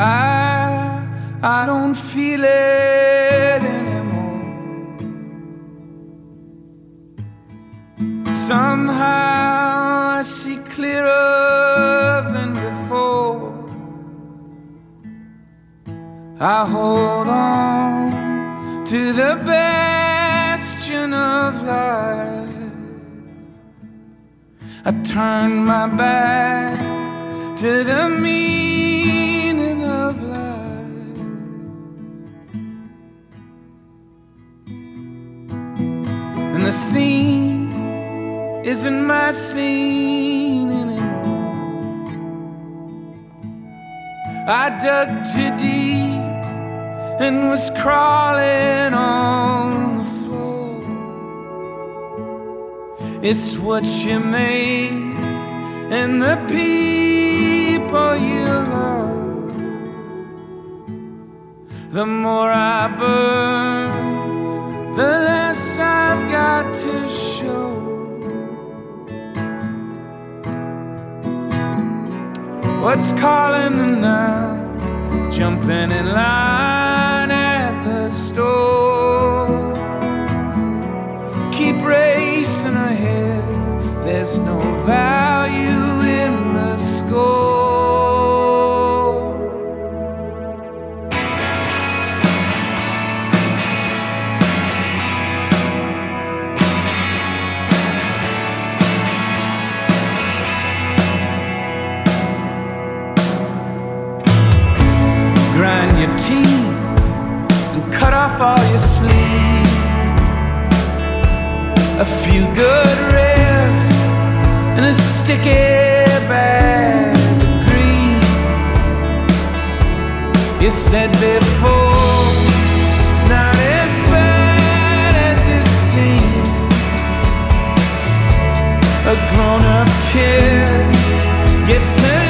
I don't feel it anymore. Somehow I see clearer than before. I hold on to the bastion of life. I turn my back to the meaning of life. And the scene isn't my scene anymore. I dug too deep and was crawling on the floor. It's what you made and the people you love. The more I burn, the less I've got to show. What's calling them now? Jumping in line at the store. Keep racing ahead, there's no value in the score. Grind your teeth and cut off all your sleep. A few good riffs and a sticky bag of green. You said before, it's not as bad as it seems. A grown-up kid gets to